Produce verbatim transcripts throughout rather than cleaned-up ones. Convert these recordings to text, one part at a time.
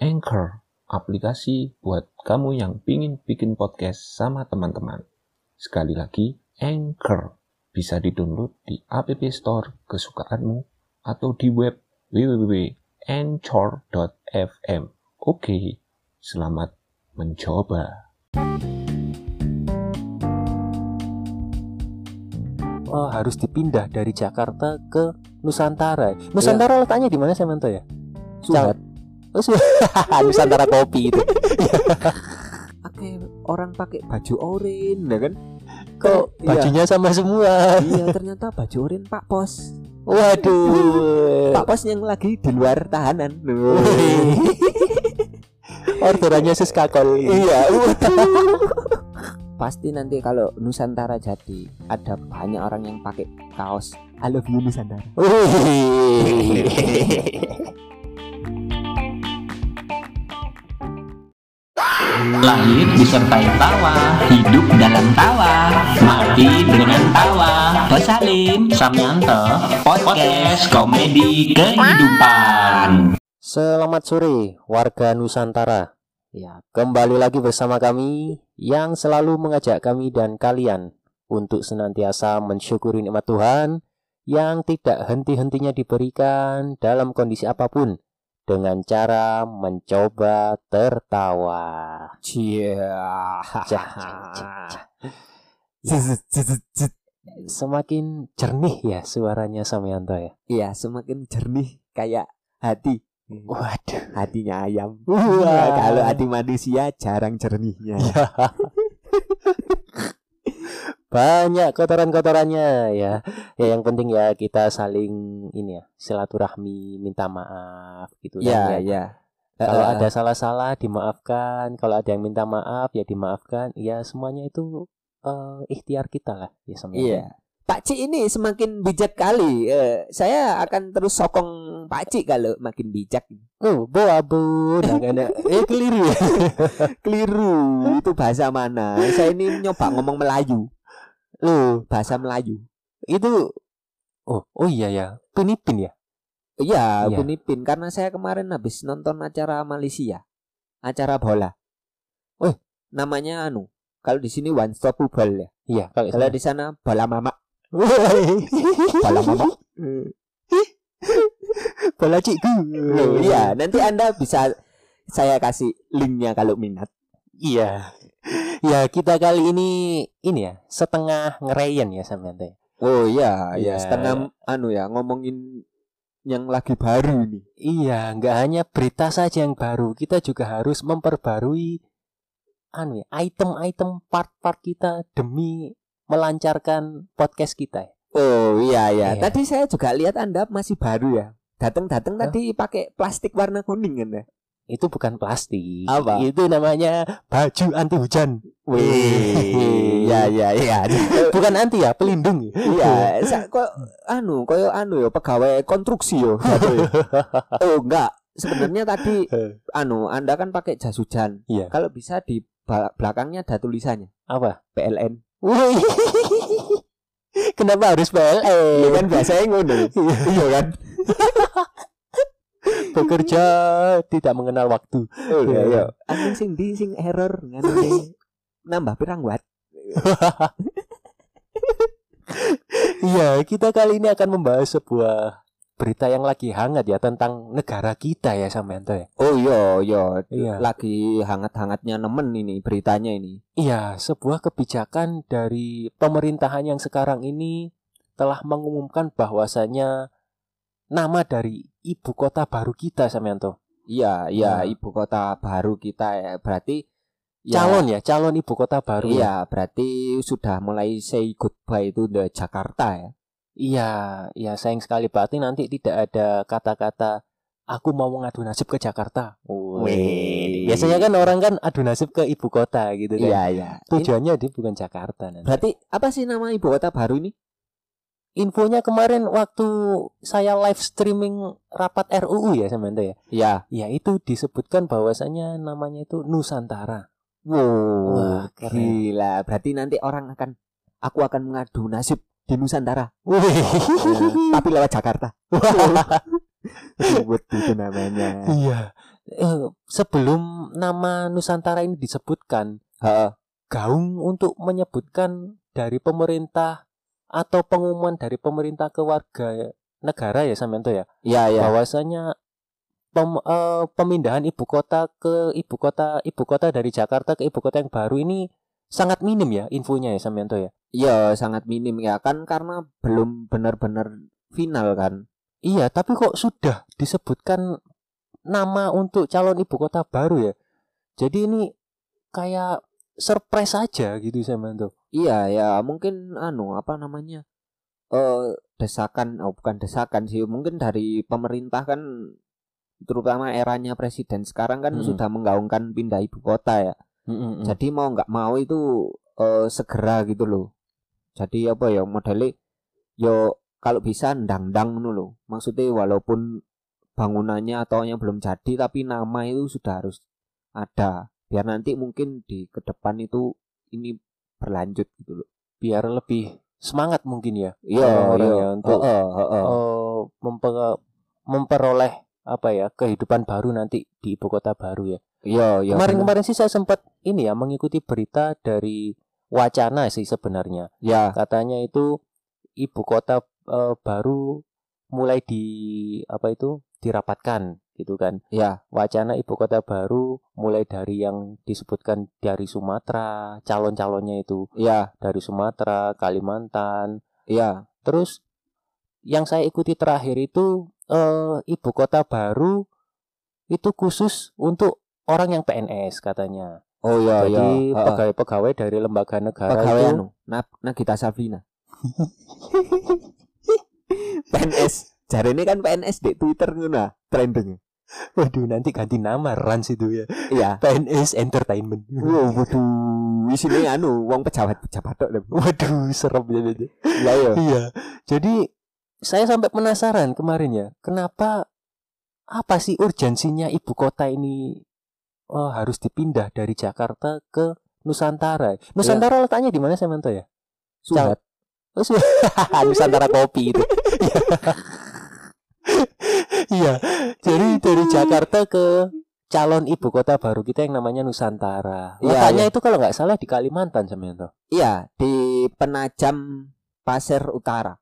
Anchor, aplikasi buat kamu yang pingin bikin podcast sama teman-teman. Sekali lagi, Anchor. Bisa didownload di App Store kesukaanmu atau di web double-u double-u double-u titik anchor titik f m. Oke, selamat mencoba. Oh, harus dipindah dari Jakarta ke Nusantara. Nusantara ya. Letaknya di mana Samyanto ya? Surat. Oh, su- Nusantara kopi itu. Oke, orang pakai baju oranye, ya kan? Kok bajunya iya. Sama semua. Iya, ternyata baju oranye Pak Pos. Waduh. Pak Pos yang lagi di luar tahanan. Orderannya sus kakol. Iya. Pasti nanti kalau Nusantara jadi ada banyak orang yang pakai kaos I love you Nusantara. Lahir disertai tawa, hidup dalam tawa, mati dengan tawa. Basalim Samyanto, podcast komedi kehidupan. Selamat sore warga Nusantara. Ya, kembali lagi bersama kami yang selalu mengajak kami dan kalian untuk senantiasa mensyukuri nikmat Tuhan yang tidak henti-hentinya diberikan dalam kondisi apapun dengan cara mencoba tertawa. Yeah. Semakin jernih ya suaranya Samyanto ya. Iya, semakin jernih kayak hati. Waduh, hatinya ayam. Wah, kalau hati manusia jarang jernihnya. Ya. Banyak kotoran-kotorannya ya. Ya yang penting ya kita saling ini ya, silaturahmi, minta maaf gitu ya, kan, ya. Ya. Kalau uh, ada salah-salah dimaafkan, kalau ada yang minta maaf ya dimaafkan. Ya semuanya itu uh, ikhtiar kita lah ya semuanya. Iya. Pak Cik ini semakin bijak kali. Eh, saya akan terus sokong Pak Cik kalau makin bijak. Oh, boabu, nggak Eh keliru, keliru. Itu bahasa mana? Saya ini nyoba ngomong Melayu. Loh, bahasa Melayu. Itu, oh, oh iya ya, Punipin ya? Iya, ya. Punipin. Karena saya kemarin habis nonton acara Malaysia, acara bola. Oh, namanya anu. Kalau di sini one stop football ya. Iya. Kalau di sana bola mama. Bola mama. Bola cikgu. Loh, iya, nanti Anda bisa saya kasih linknya kalau minat. Iya. Ya, kita kali ini ini ya, setengah ngerayan ya Samyanto. Oh iya, ya, ya setengah anu ya, ngomongin yang lagi baru ini. Iya, enggak hanya berita saja yang baru, kita juga harus memperbarui anu ya, item-item part-part kita demi melancarkan podcast kita. Oh iya ya. Iya. Tadi saya juga lihat Anda masih baru ya. Datang-datang huh? Tadi pakai plastik warna kuning kan ya. Itu bukan plastik. Apa? Itu namanya baju anti hujan. Wih. Ya ya ya. Bukan anti ya, pelindung. Iya, kok anu, koyo anu ya pegawai konstruksi yo. Oh enggak, sebenarnya tadi anu Anda kan pakai jas hujan. Iya. Kalau bisa di belakangnya ada tulisannya. Apa? P L N. Wih, kenapa harus P L N? Bukan biasanya ngono. Iya kan? Bekerja tidak mengenal waktu. Oh iya iya. Anu sing di sing error ngene nambah pirang watt. Iya, kita kali ini akan membahas sebuah berita yang lagi hangat ya tentang negara kita ya Samyanto ya. Oh iya iya, iya. Lagi hangat-hangatnya nemen ini beritanya ini. Iya, sebuah kebijakan dari pemerintahan yang sekarang ini telah mengumumkan bahwasanya nama dari ibu kota baru kita Samyanto. Iya iya, hmm. ibu kota baru kita ya, berarti calon ya, ya calon ibu kota baru. Iya, ya. Berarti sudah mulai say goodbye itu the Jakarta ya. Iya, ya sayang sekali berarti nanti tidak ada kata-kata aku mau ngadu nasib ke Jakarta. Wih. Biasanya kan orang kan adu nasib ke ibu kota gitu kan. Iya, iya. Tujuannya ini, dia bukan Jakarta nanti. Berarti apa sih nama ibu kota baru ini? Infonya kemarin waktu saya live streaming rapat R U U ya Samyanto ya. Iya. Ya itu disebutkan bahwasannya namanya itu Nusantara. Wow, wah, gila. Berarti nanti orang akan aku akan mengadu nasib di Nusantara. Wih, tapi lewat Jakarta. Buat itu namanya. Iya. eh, sebelum nama Nusantara ini disebutkan, ha, gaung untuk menyebutkan dari pemerintah atau pengumuman dari pemerintah ke warga negara ya Samyanto ya, ya, ya. bahwasanya pem, eh, pemindahan ibu kota ke ibu kota ibu kota dari Jakarta ke ibu kota yang baru ini sangat minim ya infonya ya Samyanto ya. Iya, sangat minim ya kan, karena belum benar-benar final kan. Iya, tapi kok sudah disebutkan nama untuk calon ibu kota baru ya. Jadi ini kayak surprise aja gitu Samyanto. Iya ya, mungkin anu apa namanya? Eh desakan oh bukan desakan sih, mungkin dari pemerintah kan, terutama eranya presiden sekarang kan hmm. sudah menggaungkan pindah ibu kota ya. Mm-mm. Jadi mau nggak mau itu uh, segera gitu loh. Jadi apa ya modelnya? Yo kalau bisa ndang-ndang nu loh. Maksudnya walaupun bangunannya atau yang belum jadi, tapi nama itu sudah harus ada. Biar nanti mungkin di ke depan itu ini berlanjut gitu loh. Biar lebih semangat mungkin ya. Iya. Ya, untuk uh, uh, uh, uh. Uh, memper- memperoleh apa ya kehidupan baru nanti di ibu kota baru ya. Iya, ya, kemarin-kemarin sih saya sempat ini ya mengikuti berita dari wacana sih sebenarnya. Ya. Katanya itu ibu kota e, baru mulai di apa itu dirapatkan gitu kan. Ya. Wacana ibu kota baru mulai dari yang disebutkan dari Sumatera, calon-calonnya itu. Ya. Dari Sumatera, Kalimantan. Ya. Terus yang saya ikuti terakhir itu e, ibu kota baru itu khusus untuk orang yang P N S katanya. Oh iya. Jadi iya. pegawai-pegawai dari lembaga negara. Pegawai itu Nagita Slavina. P N S. Jarene kan P N S di Twitter ngono, trending. Waduh, nanti ganti nama Rans itu ya. Iya. P N S Entertainment. Wow, waduh. Isine anu wong pejabat-pejabat tok. Waduh, serem banget. Lah ya. Iya. Jadi saya sampai penasaran kemarin ya. Kenapa apa sih urgensinya ibu kota ini? Oh, harus dipindah dari Jakarta ke Nusantara. Nusantara ya. Letaknya di mana Samyanto ya? Surat. Oh, su- Nusantara kopi itu. Iya. Jadi dari Jakarta ke calon ibu kota baru kita yang namanya Nusantara. Ya, letaknya ya. Itu kalau nggak salah di Kalimantan Samyanto. Iya, di Penajam Paser Utara.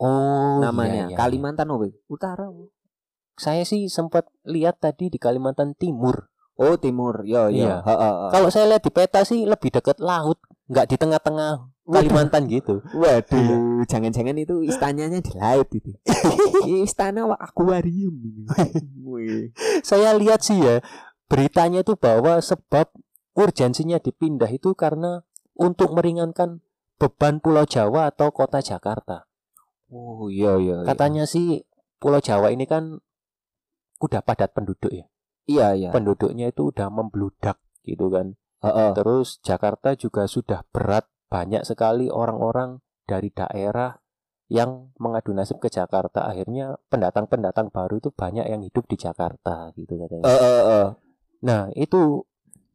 Oh, namanya iya, iya. Kalimantan Obe. Utara. Saya sih sempat lihat tadi di Kalimantan Timur. Oh timur, ya ya. Kalau saya lihat di peta sih lebih dekat laut, nggak di tengah-tengah Kalimantan gitu. Waduh, jangan-jangan itu istananya di laut itu. Istana akuarium. Saya lihat sih ya beritanya itu bahwa sebab urgensinya dipindah itu karena untuk meringankan beban Pulau Jawa atau kota Jakarta. Oh iya iya. Katanya sih Pulau Jawa ini kan udah padat penduduk ya. Iya, iya. Penduduknya itu udah membludak gitu kan. Uh-uh. Terus Jakarta juga sudah berat, banyak sekali orang-orang dari daerah yang mengadu nasib ke Jakarta. Akhirnya pendatang-pendatang baru itu banyak yang hidup di Jakarta gitu katanya. Uh, uh, uh. Nah itu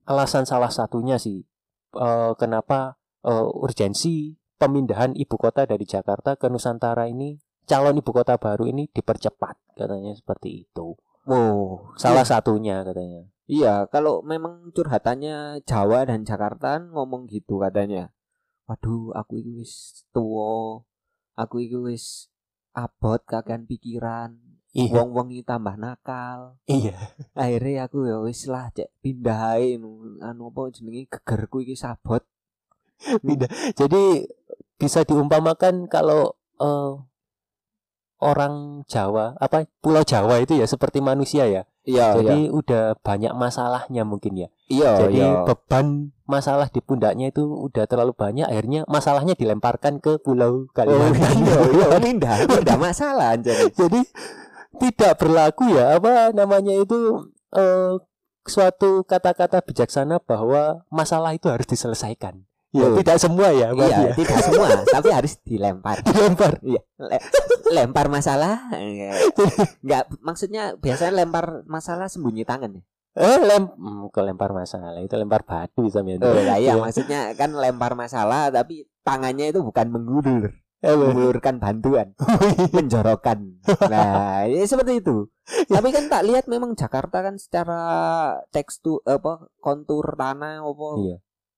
alasan salah satunya sih uh, kenapa uh, urgensi pemindahan ibu kota dari Jakarta ke Nusantara ini, calon ibu kota baru ini dipercepat katanya seperti itu. Oh, salah iya. satunya katanya. Iya, kalau memang curhatannya Jawa dan Jakarta ngomong gitu katanya. Waduh, aku iki wis tuwa. Aku iki wis abot kakean pikiran. Iya. Wong-wong iki tambah nakal. Iya. Akhirnya aku ya wis lah cek pindahin anu apa jenenge gegerku iki sabot. Pindah. Jadi bisa diumpamakan kalau uh, orang Jawa apa Pulau Jawa itu ya seperti manusia ya. Iya. Jadi iya. udah banyak masalahnya mungkin ya. Iya. Jadi iya. beban masalah di pundaknya itu udah terlalu banyak, akhirnya masalahnya dilemparkan ke Pulau Kalimantan. Oh, iya, pindah, pindah masalah jadi. Jadi tidak berlaku ya apa namanya itu eh, suatu kata-kata bijaksana bahwa masalah itu harus diselesaikan. Ya, tidak semua ya, Pak. Iya, ya. Tidak semua, tapi harus dilempar. Dilempar. Iya. Le- lempar masalah. Enggak, maksudnya biasanya lempar masalah sembunyi tangan ya. Eh, lem kalau lempar masalah itu lempar batu bisa ya. Oh, iya, ya. Maksudnya kan lempar masalah tapi tangannya itu bukan menggulur. mengulurkan bantuan, menjorokan. Nah, ya seperti itu. Tapi kan tak lihat memang Jakarta kan secara tekstur apa kontur tanah apa iya.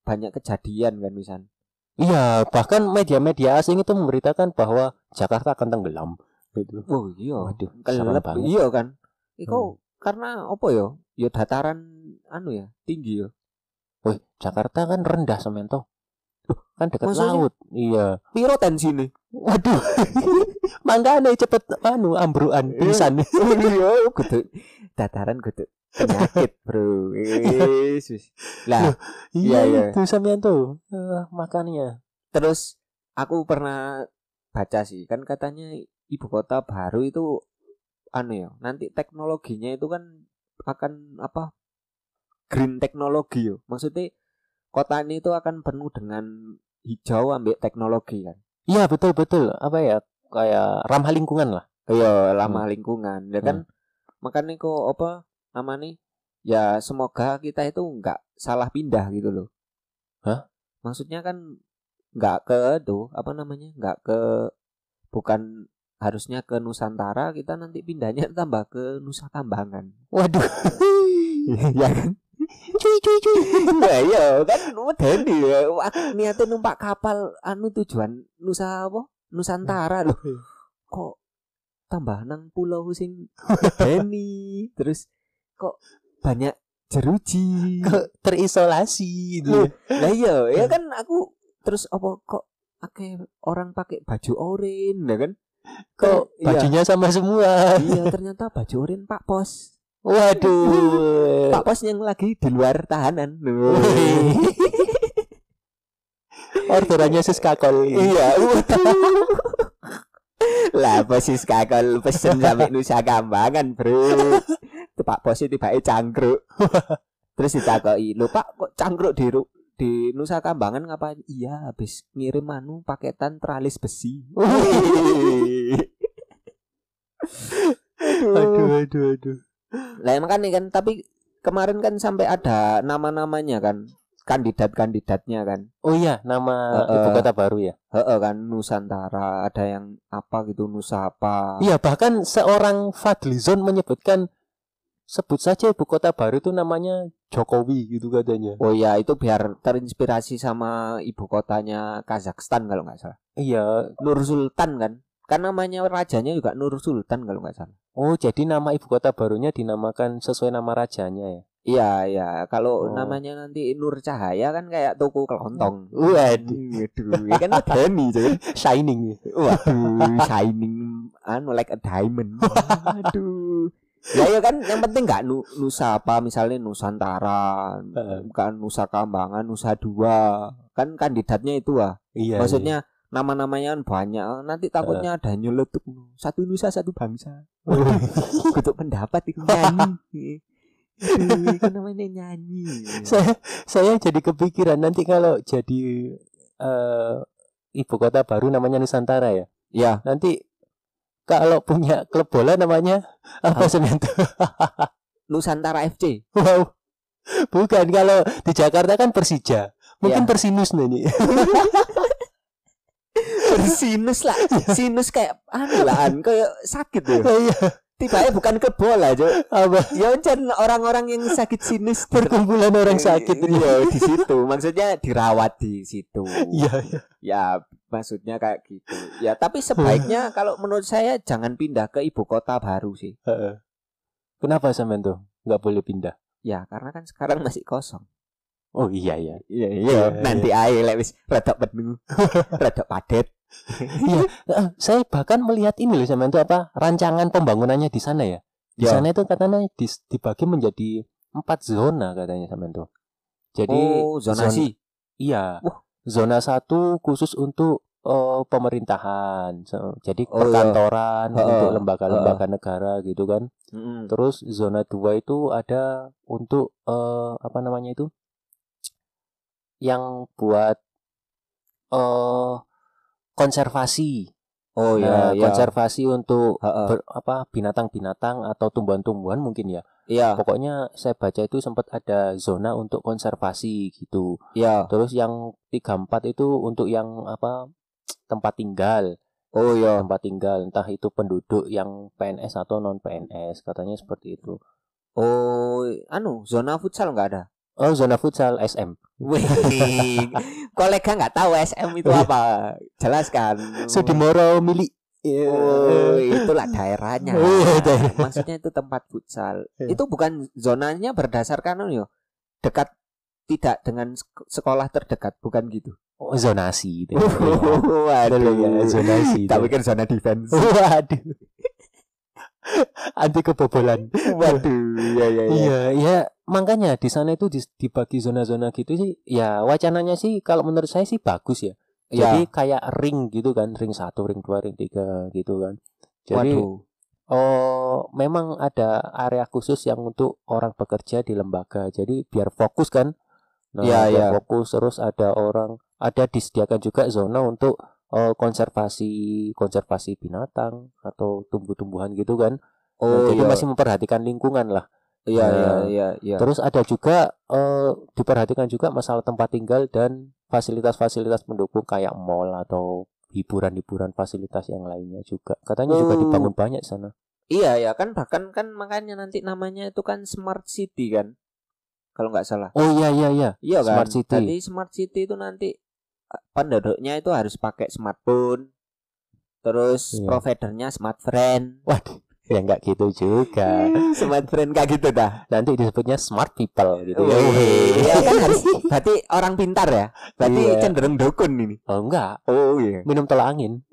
banyak kejadian kan misalnya. Iya, bahkan media-media asing itu memberitakan bahwa Jakarta akan tenggelam. Gitu. Oh iya, waduh, kelelep iya kan. Iko hmm. karena apa ya? Ya dataran anu ya, tinggi ya. Woi, Jakarta kan rendah Samyanto. Kan dekat maksudnya, laut. Iya. Piro tensine? Waduh. Mangkane cepet anu ambruan pisan. Iya, kudu dataran kudu penyakit, Bro. Yesus. Lah, iya iya. Itu Samyanto. Uh, makannya. Terus aku pernah baca sih, kan katanya ibu kota baru itu anu ya, nanti teknologinya itu kan akan apa? Green teknologi yo. Maksudnya kota ini itu akan penuh dengan hijau ambil teknologi kan. Iya betul betul. Apa ya? Kayak ramah lingkungan lah. Iya, ramah hmm. lingkungan. Ya kan hmm. makanya kok apa namanya? Ya semoga kita itu enggak salah pindah gitu loh. Hah? Maksudnya kan enggak ke itu apa namanya? Enggak ke bukan harusnya ke Nusantara, kita nanti pindahnya tambah ke Nusa Kambangan. Waduh. Ya kan? Cuy cuy cuy. Nah, ya kan medeni ya. Aku niate numpak kapal anu tujuan Nusa apa? Nusantara loh. Kok tambah nang pulau sing medeni. Terus kok banyak jeruji, kok terisolasi gitu. Lah iya, ya kan aku terus apa kok akeh orang pakai baju oranye ya kan? Kok bajunya iya. sama semua. Iya, ternyata baju oranye Pak Pos. Waduh, Pak Pos yang lagi di luar tahanan. Orderannya sis kakol. Iya. Lah Pos sis kakol pesen sampai Nusa Kambangan, Bro. Itu Pak Pos itu tiba-tiba cangkruk. Terus ditakoki, "Lho Pak, kok cangkruk di di Nusa Kambangan ngapain?" "Iya, habis ngirim anu paketan tralis besi." Aduh, aduh, aduh, aduh. Lah emang kan nih kan, tapi kemarin kan sampai ada nama-namanya kan, kandidat-kandidatnya kan. Oh iya, nama uh, ibu kota baru ya. Heeh uh, kan Nusantara, ada yang apa gitu Nusa apa. Iya, bahkan seorang Fadli Zon menyebutkan sebut saja ibu kota baru itu namanya Jokowi gitu katanya. Oh iya, itu biar terinspirasi sama ibu kotanya Kazakhstan kalau enggak salah. Iya, Nur Sultan kan. Kan namanya rajanya juga Nur Sultan kalau enggak salah. Oh, jadi nama ibu kota barunya dinamakan sesuai nama rajanya ya? Iya, iya. Kalau oh. namanya nanti Nur Cahaya kan kayak toko kelontong. Waduh, waduh. Ya kan Dani, shining. Waduh, shining anu like a diamond. Waduh. Ya ya kan yang penting enggak nu, Nusa apa misalnya Nusantara, bukan Nusa Kambangan, Nusa Dua. Kan kandidatnya itu ah. Iya. Maksudnya iya. nama-namanya kan banyak, nanti takutnya uh. ada nyeletuk satu Nusa satu bangsa. Kutuk pendapat itu nyanyi. Duh, itu namanya nyanyi. Saya saya jadi kepikiran nanti kalau jadi uh, ibu kota baru namanya Nusantara ya. Ya. Nanti kalau punya klub bola namanya apa Samyanto? Nusantara F C. Wow. Bukan, kalau di Jakarta kan Persija. Mungkin ya. Persinus nih. Sinus lah, sinus kayak anu lah, kayak sakit tuh. Tiba-tiba bukan ke bola jo. Ya kan orang-orang yang sakit sinus, perkumpulan orang sakit ya di situ. Maksudnya dirawat di situ. Iya, ya. Ya, maksudnya kayak gitu. Ya, tapi sebaiknya kalau menurut saya jangan pindah ke ibu kota baru sih. Heeh. Kenapa Samyanto? Enggak boleh pindah. Ya, karena kan sekarang masih kosong. Oh iya iya. Iya iya. Nanti ae lek wis rada penuh, rada padet. Iya, saya bahkan melihat ini loh Samyanto apa rancangan pembangunannya di sana ya. Di ya. Sana itu katanya dibagi menjadi empat zona katanya Samyanto. Jadi oh, zonasi. Zon, iya. Uh. Zona satu khusus untuk uh, pemerintahan. So, jadi oh, perkantoran uh, untuk lembaga-lembaga uh, negara gitu kan. Uh, uh. Terus zona dua itu ada untuk uh, apa namanya itu? Yang buat uh, konservasi, oh ya, nah, ya. konservasi untuk ber, apa binatang-binatang atau tumbuhan-tumbuhan mungkin ya. Iya. Pokoknya saya baca itu sempat ada zona untuk konservasi gitu. Iya. Terus yang tiga empat itu untuk yang apa tempat tinggal. Oh ya, tempat tinggal, entah itu penduduk yang P N S atau non P N S, katanya seperti itu. Oh, anu zona futsal nggak ada? Oh, zona futsal S M. Wih, kolega nggak tahu S M itu apa? Jelaskan. Sudimoro milik. Oh, itulah daerahnya. Nah, maksudnya itu tempat futsal. Itu bukan zonanya berdasarkan anu yo, dekat tidak dengan sekolah terdekat, bukan gitu. Oh, zonasi itu. Waduh, zonasi. Tak pikir zona defense. Waduh. Anti kebobolan. Waduh, ya ya ya. Iya, ya, makanya di sana itu dibagi zona-zona gitu sih. Ya, wacananya sih kalau menurut saya sih bagus ya. Jadi ya, kayak ring gitu kan, ring satu, ring dua, ring tiga gitu kan. Jadi waduh. Oh, memang ada area khusus yang untuk orang bekerja di lembaga. Jadi biar fokus kan. Nah, ya, ya. Fokus, terus ada orang, ada disediakan juga zona untuk uh, konservasi konservasi binatang atau tumbuh-tumbuhan gitu kan. Oh, nah, jadi ya, masih memperhatikan lingkungan lah. Iya, iya, iya, ya. Terus ada juga uh, diperhatikan juga masalah tempat tinggal dan fasilitas-fasilitas pendukung kayak mall atau hiburan-hiburan, fasilitas yang lainnya juga. Katanya hmm. juga dibangun banyak sana. Iya, ya kan, bahkan kan makanya nanti namanya itu kan Smart City kan, kalau nggak salah. Oh iya iya iya. Iya kan. Smart City. Jadi Smart City itu nanti penduduknya itu harus pakai smartphone. Terus iya, providernya Smartfriend. Waduh. Ya nggak gitu juga. Smartfriend kayak gitu dah. Nanti disebutnya smart people gitu. Oh, iya kan harus. Berarti orang pintar ya. Berarti iya, cenderung dukun ini. Oh enggak. Oh iya. Minum tolak angin.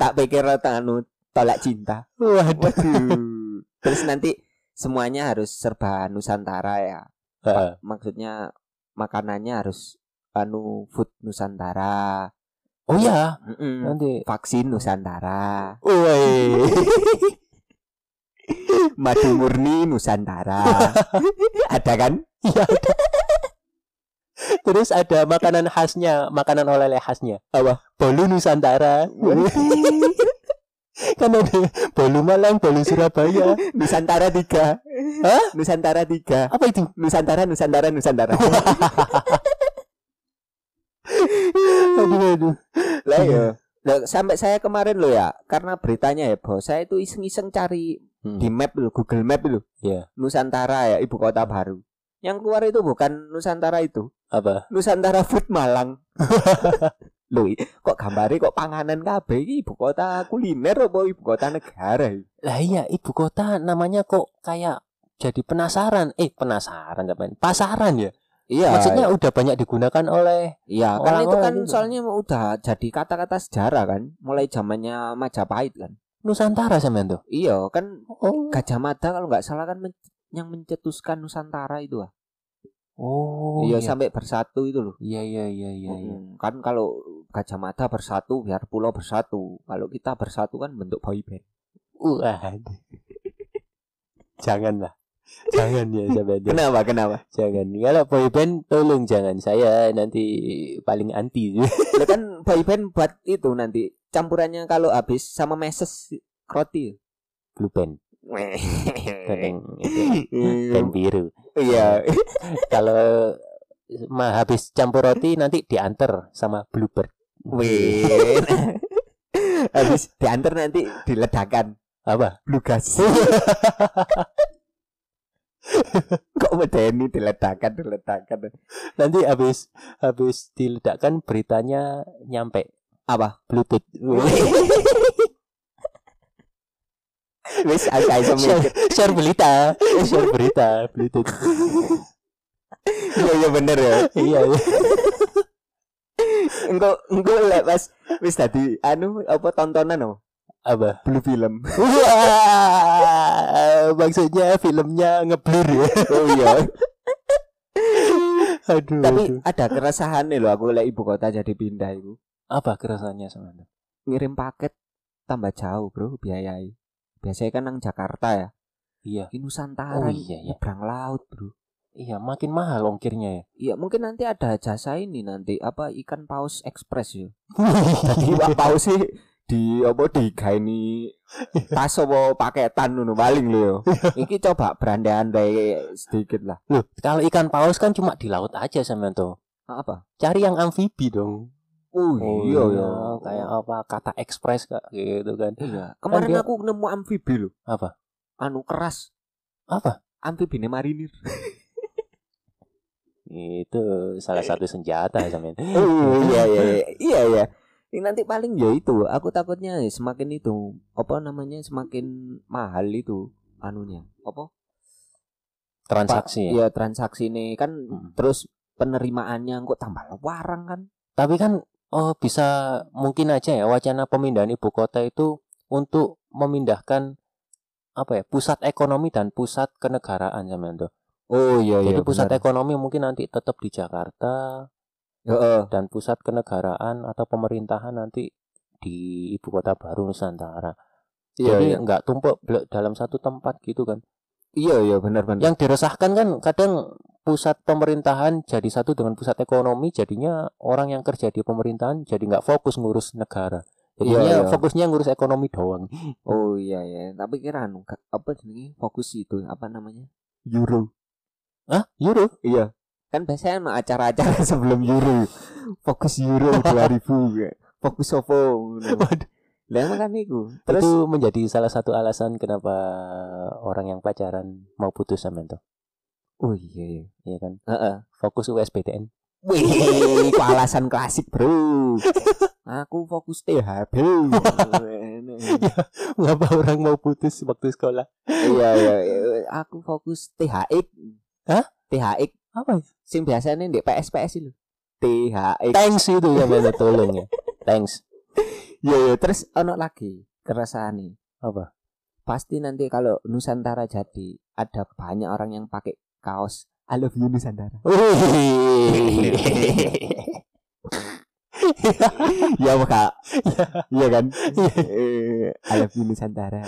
Tak pikir anu tolak cinta. Waduh. Terus nanti semuanya harus serba Nusantara ya. Uh. Maksudnya makanannya harus anu food Nusantara. Oh ya, mm-mm, nanti vaksin Nusantara. Woi. Madu murni Nusantara. Ada kan? Iya. Terus ada makanan khasnya, makanan oleh-oleh khasnya. Apa? Bolu Nusantara. Kan ada bolu Malang, bolu Surabaya, Nusantara tiga. Hah? Nusantara tiga. Apa itu? Nusantara, Nusantara, Nusantara. Aduh, aduh. Lah ya. Loh, sampai saya kemarin loh ya, karena beritanya ya, Bos. Saya itu iseng-iseng cari hmm. di map loh, Google Map loh. Yeah. Nusantara ya, ibu kota baru. Yang keluar itu bukan Nusantara itu. Apa? Nusantara Food Malang. Loh, kok gambare kok panganan kabeh iki ibu kota kuliner apa ibu kota negara? Lah iya, ibu kota namanya kok kayak jadi penasaran. Eh, penasaran apa? Pasaran ya? Iya. Maksudnya iya, udah banyak digunakan oleh iya, karena itu kan gitu, soalnya udah jadi kata-kata sejarah kan, mulai zamannya Majapahit kan. Nusantara Samyanto. Iya, kan oh. Gajah Mada kalau enggak salah kan men- yang mencetuskan Nusantara itu. Ah. Oh, iya, iya sampai bersatu itu loh. Iya iya iya iya. Hmm. Kan kalau Gajah Mada bersatu biar pulau bersatu. Kalau kita bersatu kan bentuk boyband. Wah. Janganlah. Jangan ya sahabat. Kenapa kenapa? Jangan. Kalau boyband tolong jangan, saya nanti paling anti. Lah kan boyband buat itu nanti campurannya kalau habis sama meses roti. Blue Band. Dan biru. Iya. Kalau habis campur roti nanti diantar sama Blue Bird. Wih. Habis diantar nanti diledakan. Apa? Blue gas. Kok medeni diledakan diledakan. Nanti habis habis diledakan beritanya nyampe. Apa? Bluetooth. Wes agak iso mikir. Share berita, share berita, Bluetooth. Iya iya bener ya. Iya. Engko engko lek pas wis tadi anu apa tontonan apa? Apa? Blue film. Wah. Maksudnya filmnya ngeblur ya. Oh iya. Aduh. Tapi aduh, ada keresahannya loh aku lek ibu kota jadi pindah iku. Apa keresahannya sama Anda? Ngirim paket tambah jauh, Bro, biayai. Biasanya kan nang Jakarta ya. Iya. Di Nusantara. Oh, iya, iya. Nyebrang laut, Bro. Iya, makin mahal ongkirnya ya. Iya, mungkin nanti ada jasa ini nanti apa ikan paus ekspres ya. Tadi wak paus sih di apa digawe ni pas apa paketan ngono paling lho. Iki coba berandai-andai sedikit lah. Loh, kalau ikan paus kan cuma di laut aja Samyanto. apa? Cari yang amfibi dong. Oh, oh iya, iya. Kayak apa? Kata ekspres kak gitu kan. Iya. Kemarin kan dia... aku nemu amfibi loh. Apa? Anu keras. Apa? Amfibine marinir. Itu salah satu senjata sampean. Oh iya iya iya iya. Ini nanti paling ya itu. Aku takutnya semakin itu apa namanya semakin mahal itu anunya. Apa? Transaksi apa, ya. Iya, transaksi ini kan hmm. terus penerimaannya kok tambah warang kan. Tapi kan oh bisa mungkin aja ya wacana pemindahan ibu kota itu untuk memindahkan apa ya pusat ekonomi dan pusat kenegaraan zaman itu. Oh iya iya. Jadi pusat benar. Ekonomi mungkin nanti tetap di Jakarta. Uh-uh. Dan pusat kenegaraan atau pemerintahan nanti di ibu kota baru Nusantara. Iya, jadi enggak iya. tumpuk dalam satu tempat gitu kan. Iya iya benar benar. Yang diresahkan kan kadang pusat pemerintahan jadi satu dengan pusat ekonomi, jadinya orang yang kerja di pemerintahan jadi nggak fokus ngurus negara, jadinya iya, iya. fokusnya ngurus ekonomi doang. Oh iya ya, tapi kira apa jenenge fokus itu apa namanya Euro? Ah Euro? Iya, kan biasanya acara-acara sebelum Euro, fokus Euro dua ribu, fokus Ovo. Lah makan niku. Terus itu menjadi salah satu alasan kenapa orang yang pacaran mau putus sama itu. Oh iya iya, iya kan. Uh-uh. Fokus U S B T N. Wih, itu alasan klasik bro. Aku fokus T H B. Ya, ngapa orang mau putus waktu sekolah? Iya iya, aku fokus T H X. Hah? T H X apa? Sing biasanya ndek P S P S itu. T H X. Thanks itu ya bener tolong ya. Thanks. Iya iya, terus ono lagi keresahan nih. Apa? Pasti nanti kalau Nusantara jadi ada banyak orang yang pakai kaos I love you Nusantara. Ya maka iya kan I love you Nusantara.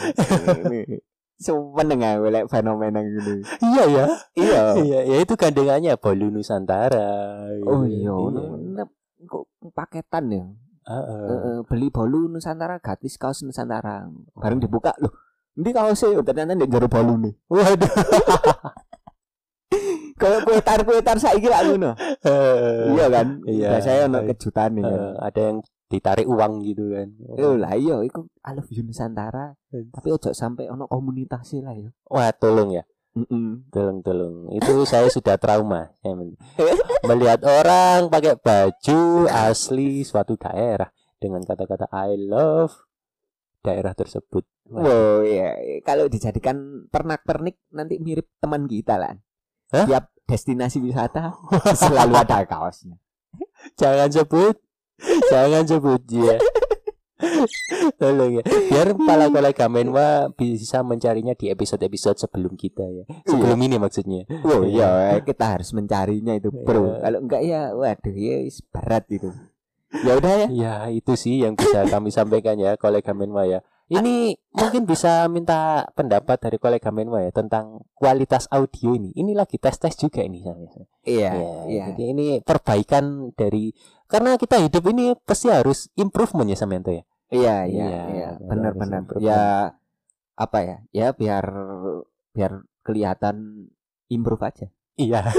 Seneng ya lek fenomena gitu. Iya ya. Iya. Iya, ya itu gandengannya Bolu Nusantara. Oh iya. Kok paketan ya? Heeh. Beli Bolu Nusantara gratis kaos Nusantara. Bareng dibuka loh. Endi kaosnya ternyata ndek jero bolu nih. Waduh. Kayak kuetar-kuetar saiki lak ngono. Iya kan? Biasanya ono kejutan nih kan. Ada yang ditarik uang gitu kan. Oh lah iya iku I love you Nusantara, tapi ojo sampai ono komunitasnya lah ya. Wah, tolong ya. Mm-mm. Tolong-tolong. Itu saya sudah trauma. Melihat orang pakai baju asli suatu daerah dengan kata-kata I love daerah tersebut. Wow, ya kalau dijadikan pernak-pernik nanti mirip teman kita lah. Hah? Tiap destinasi wisata selalu ada kaosnya. Jangan sebut, jangan sebut ya. Tolong ya. Biar para kolega Menwa bisa mencarinya di episode-episode sebelum kita ya. Sebelum iya. ini maksudnya. Oh iya, kita harus mencarinya itu bro. Kalau enggak ya, waduh ya berat itu. Ya udah ya. Ya itu sih yang bisa kami sampaikan ya kolega Menwa ya. Ini mungkin bisa minta pendapat dari kolega Menwa ya tentang kualitas audio ini. Ini lagi tes-tes juga ini saya. Iya, ya, iya. Jadi ini perbaikan dari karena kita hidup ini pasti harus improvement ya Samyanto ya. Iya, iya, iya. iya. Benar-benar. Ya apa ya? Ya biar biar kelihatan improve aja. Iya.